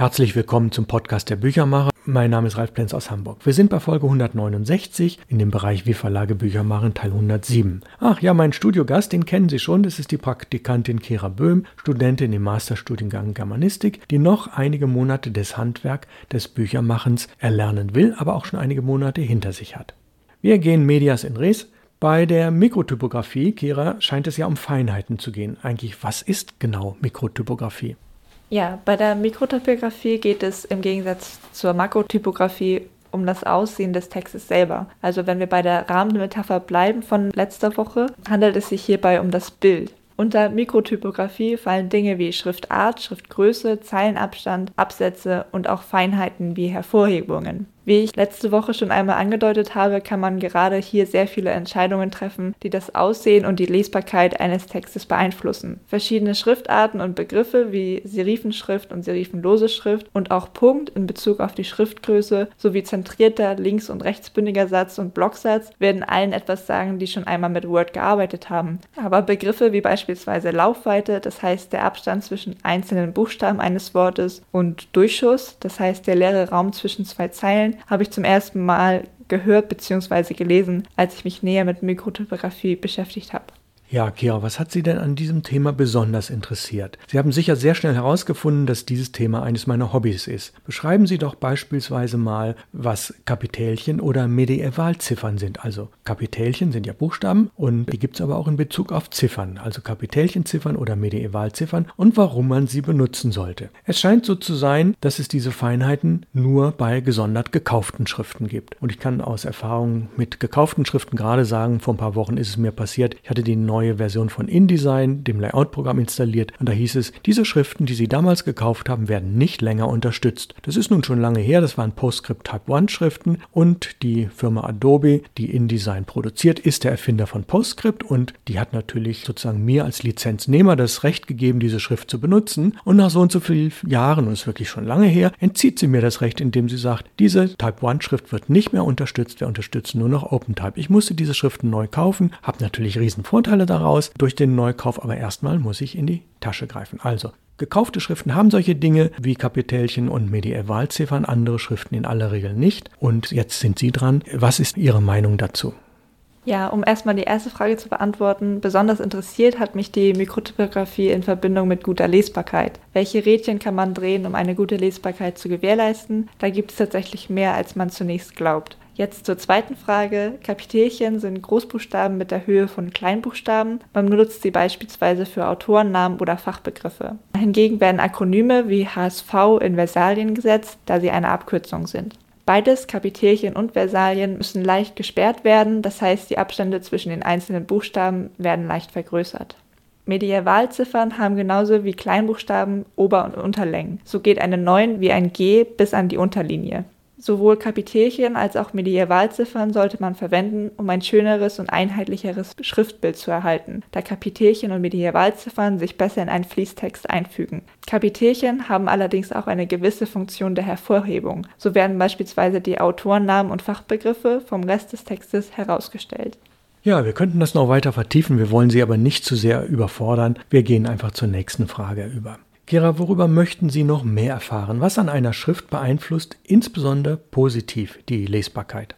Herzlich willkommen zum Podcast der Büchermacher. Mein Name ist Ralf Plenz aus Hamburg. Wir sind bei Folge 169 in dem Bereich Wir Verlage Büchermacher Teil 107. Ach ja, mein Studiogast, den kennen Sie schon. Das ist die Praktikantin Kira Böhm, Studentin im Masterstudiengang Germanistik, die noch einige Monate das Handwerk des Büchermachens erlernen will, aber auch schon einige Monate hinter sich hat. Wir gehen medias in res. Bei der Mikrotypografie, Kira, scheint es ja um Feinheiten zu gehen. Eigentlich, was ist genau Mikrotypografie? Ja, bei der Mikrotypografie geht es im Gegensatz zur Makrotypografie um das Aussehen des Textes selber. Also wenn wir bei der Rahmenmetapher bleiben von letzter Woche, handelt es sich hierbei um das Bild. Unter Mikrotypografie fallen Dinge wie Schriftart, Schriftgröße, Zeilenabstand, Absätze und auch Feinheiten wie Hervorhebungen. Wie ich letzte Woche schon einmal angedeutet habe, kann man gerade hier sehr viele Entscheidungen treffen, die das Aussehen und die Lesbarkeit eines Textes beeinflussen. Verschiedene Schriftarten und Begriffe wie Serifenschrift und serifenlose Schrift und auch Punkt in Bezug auf die Schriftgröße sowie zentrierter, links- und rechtsbündiger Satz und Blocksatz werden allen etwas sagen, die schon einmal mit Word gearbeitet haben. Aber Begriffe wie beispielsweise Laufweite, das heißt der Abstand zwischen einzelnen Buchstaben eines Wortes, und Durchschuss, das heißt der leere Raum zwischen zwei Zeilen, habe ich zum ersten Mal gehört bzw. gelesen, als ich mich näher mit Mikrotypografie beschäftigt habe. Ja, Kira, was hat Sie denn an diesem Thema besonders interessiert? Sie haben sicher sehr schnell herausgefunden, dass dieses Thema eines meiner Hobbys ist. Beschreiben Sie doch beispielsweise mal, was Kapitälchen oder Medievalziffern sind. Also Kapitälchen sind ja Buchstaben und die gibt es aber auch in Bezug auf Ziffern. Also Kapitälchenziffern oder Medievalziffern und warum man sie benutzen sollte. Es scheint so zu sein, dass es diese Feinheiten nur bei gesondert gekauften Schriften gibt. Und ich kann aus Erfahrung mit gekauften Schriften gerade sagen, vor ein paar Wochen ist es mir passiert, ich hatte die neue Version von InDesign, dem Layout-Programm, installiert und da hieß es, diese Schriften, die Sie damals gekauft haben, werden nicht länger unterstützt. Das ist nun schon lange her, das waren PostScript Type 1 Schriften und die Firma Adobe, die InDesign produziert, ist der Erfinder von PostScript und die hat natürlich sozusagen mir als Lizenznehmer das Recht gegeben, diese Schrift zu benutzen und nach so und so vielen Jahren, und es ist wirklich schon lange her, entzieht sie mir das Recht, indem sie sagt, diese Type 1 Schrift wird nicht mehr unterstützt, wir unterstützen nur noch OpenType. Ich musste diese Schriften neu kaufen, habe natürlich riesen Vorteile daraus durch den Neukauf, aber erstmal muss ich in die Tasche greifen. Also, gekaufte Schriften haben solche Dinge wie Kapitälchen und Medievalziffern, andere Schriften in aller Regel nicht. Und jetzt sind Sie dran. Was ist Ihre Meinung dazu? Ja, um erstmal die erste Frage zu beantworten, besonders interessiert hat mich die Mikrotypografie in Verbindung mit guter Lesbarkeit. Welche Rädchen kann man drehen, um eine gute Lesbarkeit zu gewährleisten? Da gibt es tatsächlich mehr, als man zunächst glaubt. Jetzt zur zweiten Frage. Kapitelchen sind Großbuchstaben mit der Höhe von Kleinbuchstaben. Man nutzt sie beispielsweise für Autorennamen oder Fachbegriffe. Hingegen werden Akronyme wie HSV in Versalien gesetzt, da sie eine Abkürzung sind. Beides, Kapitelchen und Versalien, müssen leicht gesperrt werden, das heißt, die Abstände zwischen den einzelnen Buchstaben werden leicht vergrößert. Medievalziffern haben genauso wie Kleinbuchstaben Ober- und Unterlängen. So geht eine 9 wie ein G bis an die Unterlinie. Sowohl Kapitelchen als auch Medievalziffern sollte man verwenden, um ein schöneres und einheitlicheres Schriftbild zu erhalten, da Kapitelchen und Medievalziffern sich besser in einen Fließtext einfügen. Kapitelchen haben allerdings auch eine gewisse Funktion der Hervorhebung. So werden beispielsweise die Autorennamen und Fachbegriffe vom Rest des Textes herausgestellt. Ja, wir könnten das noch weiter vertiefen, wir wollen Sie aber nicht zu sehr überfordern. Wir gehen einfach zur nächsten Frage über. Kira, worüber möchten Sie noch mehr erfahren? Was an einer Schrift beeinflusst, insbesondere positiv, die Lesbarkeit?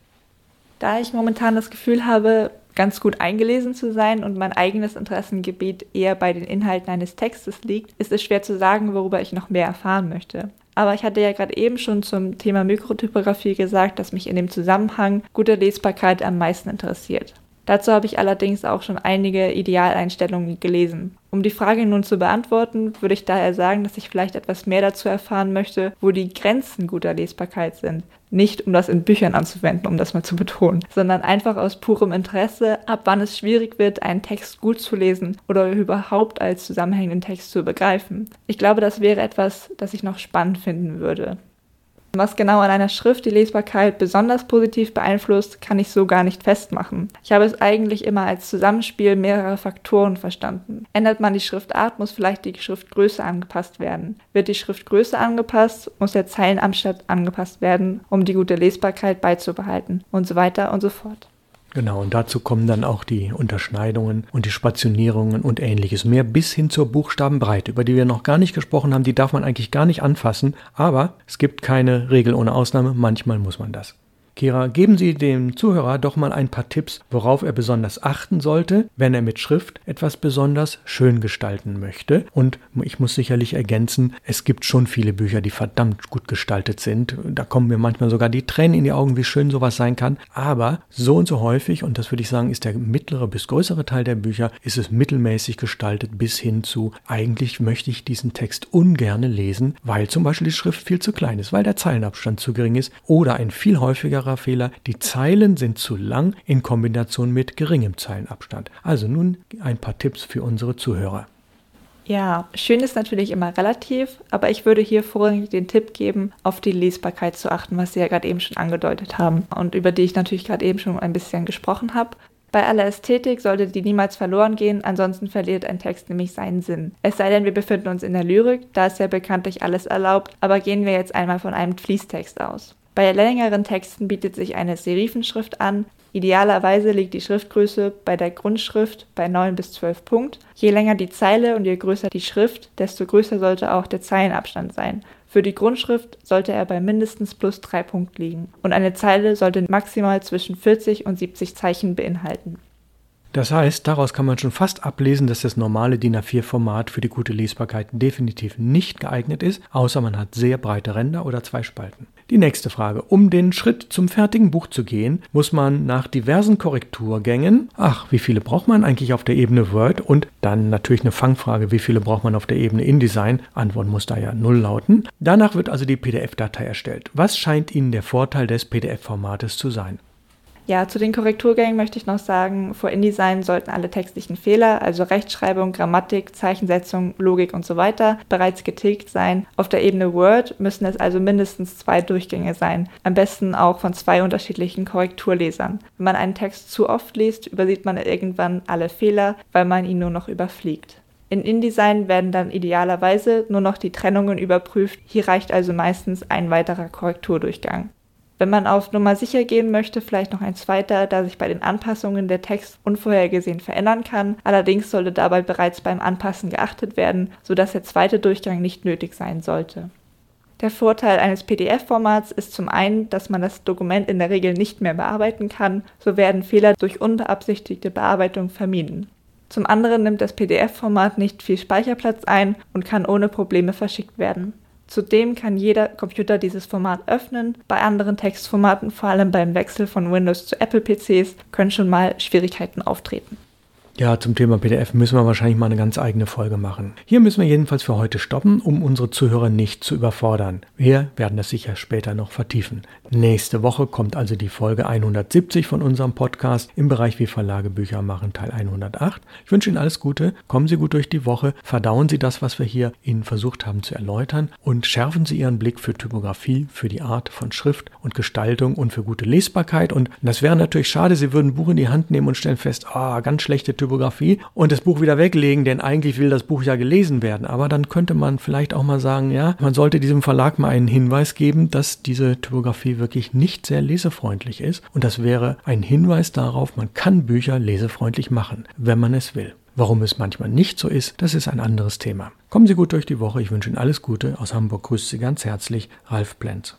Da ich momentan das Gefühl habe, ganz gut eingelesen zu sein und mein eigenes Interessengebiet eher bei den Inhalten eines Textes liegt, ist es schwer zu sagen, worüber ich noch mehr erfahren möchte. Aber ich hatte ja gerade eben schon zum Thema Mikrotypografie gesagt, dass mich in dem Zusammenhang gute Lesbarkeit am meisten interessiert. Dazu habe ich allerdings auch schon einige Idealeinstellungen gelesen. Um die Frage nun zu beantworten, würde ich daher sagen, dass ich vielleicht etwas mehr dazu erfahren möchte, wo die Grenzen guter Lesbarkeit sind. Nicht, um das in Büchern anzuwenden, um das mal zu betonen, sondern einfach aus purem Interesse, ab wann es schwierig wird, einen Text gut zu lesen oder überhaupt als zusammenhängenden Text zu begreifen. Ich glaube, das wäre etwas, das ich noch spannend finden würde. Was genau an einer Schrift die Lesbarkeit besonders positiv beeinflusst, kann ich so gar nicht festmachen. Ich habe es eigentlich immer als Zusammenspiel mehrerer Faktoren verstanden. Ändert man die Schriftart, muss vielleicht die Schriftgröße angepasst werden. Wird die Schriftgröße angepasst, muss der Zeilenabstand angepasst werden, um die gute Lesbarkeit beizubehalten und so weiter und so fort. Genau, und dazu kommen dann auch die Unterscheidungen und die Spationierungen und ähnliches mehr bis hin zur Buchstabenbreite, über die wir noch gar nicht gesprochen haben. Die darf man eigentlich gar nicht anfassen, aber es gibt keine Regel ohne Ausnahme. Manchmal muss man das. Kira, geben Sie dem Zuhörer doch mal ein paar Tipps, worauf er besonders achten sollte, wenn er mit Schrift etwas besonders schön gestalten möchte. Und ich muss sicherlich ergänzen, es gibt schon viele Bücher, die verdammt gut gestaltet sind. Da kommen mir manchmal sogar die Tränen in die Augen, wie schön sowas sein kann. Aber so und so häufig, und das würde ich sagen, ist der mittlere bis größere Teil der Bücher, ist es mittelmäßig gestaltet bis hin zu, eigentlich möchte ich diesen Text ungerne lesen, weil zum Beispiel die Schrift viel zu klein ist, weil der Zeilenabstand zu gering ist oder ein viel häufigerer Fehler, die Zeilen sind zu lang in Kombination mit geringem Zeilenabstand. Also nun ein paar Tipps für unsere Zuhörer. Ja, schön ist natürlich immer relativ, aber ich würde hier vorrangig den Tipp geben, auf die Lesbarkeit zu achten, was Sie ja gerade eben schon angedeutet haben und über die ich natürlich gerade eben schon ein bisschen gesprochen habe. Bei aller Ästhetik sollte die niemals verloren gehen, ansonsten verliert ein Text nämlich seinen Sinn. Es sei denn, wir befinden uns in der Lyrik, da ist ja bekanntlich alles erlaubt, aber gehen wir jetzt einmal von einem Fließtext aus. Bei längeren Texten bietet sich eine Serifenschrift an. Idealerweise liegt die Schriftgröße bei der Grundschrift bei 9 bis 12 Punkt. Je länger die Zeile und je größer die Schrift, desto größer sollte auch der Zeilenabstand sein. Für die Grundschrift sollte er bei mindestens plus 3 Punkt liegen. Und eine Zeile sollte maximal zwischen 40 und 70 Zeichen beinhalten. Das heißt, daraus kann man schon fast ablesen, dass das normale DIN A4-Format für die gute Lesbarkeit definitiv nicht geeignet ist, außer man hat sehr breite Ränder oder 2 Spalten. Die nächste Frage. Um den Schritt zum fertigen Buch zu gehen, muss man nach diversen Korrekturgängen, wie viele braucht man eigentlich auf der Ebene Word? Und dann natürlich eine Fangfrage, wie viele braucht man auf der Ebene InDesign? Antwort muss da ja 0 lauten. Danach wird also die PDF-Datei erstellt. Was scheint Ihnen der Vorteil des PDF-Formates zu sein? Ja, zu den Korrekturgängen möchte ich noch sagen, vor InDesign sollten alle textlichen Fehler, also Rechtschreibung, Grammatik, Zeichensetzung, Logik und so weiter, bereits getilgt sein. Auf der Ebene Word müssen es also mindestens 2 Durchgänge sein, am besten auch von 2 unterschiedlichen Korrekturlesern. Wenn man einen Text zu oft liest, übersieht man irgendwann alle Fehler, weil man ihn nur noch überfliegt. In InDesign werden dann idealerweise nur noch die Trennungen überprüft, hier reicht also meistens ein weiterer Korrekturdurchgang. Wenn man auf Nummer sicher gehen möchte, vielleicht noch ein zweiter, da sich bei den Anpassungen der Text unvorhergesehen verändern kann. Allerdings sollte dabei bereits beim Anpassen geachtet werden, sodass der zweite Durchgang nicht nötig sein sollte. Der Vorteil eines PDF-Formats ist zum einen, dass man das Dokument in der Regel nicht mehr bearbeiten kann, so werden Fehler durch unbeabsichtigte Bearbeitung vermieden. Zum anderen nimmt das PDF-Format nicht viel Speicherplatz ein und kann ohne Probleme verschickt werden. Zudem kann jeder Computer dieses Format öffnen. Bei anderen Textformaten, vor allem beim Wechsel von Windows zu Apple-PCs, können schon mal Schwierigkeiten auftreten. Ja, zum Thema PDF müssen wir wahrscheinlich mal eine ganz eigene Folge machen. Hier müssen wir jedenfalls für heute stoppen, um unsere Zuhörer nicht zu überfordern. Wir werden das sicher später noch vertiefen. Nächste Woche kommt also die Folge 170 von unserem Podcast im Bereich wie Verlage Bücher machen, Teil 108. Ich wünsche Ihnen alles Gute, kommen Sie gut durch die Woche, verdauen Sie das, was wir hier Ihnen versucht haben zu erläutern und schärfen Sie Ihren Blick für Typografie, für die Art von Schrift und Gestaltung und für gute Lesbarkeit. Und das wäre natürlich schade, Sie würden ein Buch in die Hand nehmen und stellen fest, ganz schlechte Typografie. Und das Buch wieder weglegen, denn eigentlich will das Buch ja gelesen werden. Aber dann könnte man vielleicht auch mal sagen, ja, man sollte diesem Verlag mal einen Hinweis geben, dass diese Typografie wirklich nicht sehr lesefreundlich ist. Und das wäre ein Hinweis darauf, man kann Bücher lesefreundlich machen, wenn man es will. Warum es manchmal nicht so ist, das ist ein anderes Thema. Kommen Sie gut durch die Woche. Ich wünsche Ihnen alles Gute. Aus Hamburg grüßt Sie ganz herzlich Ralf Plenz.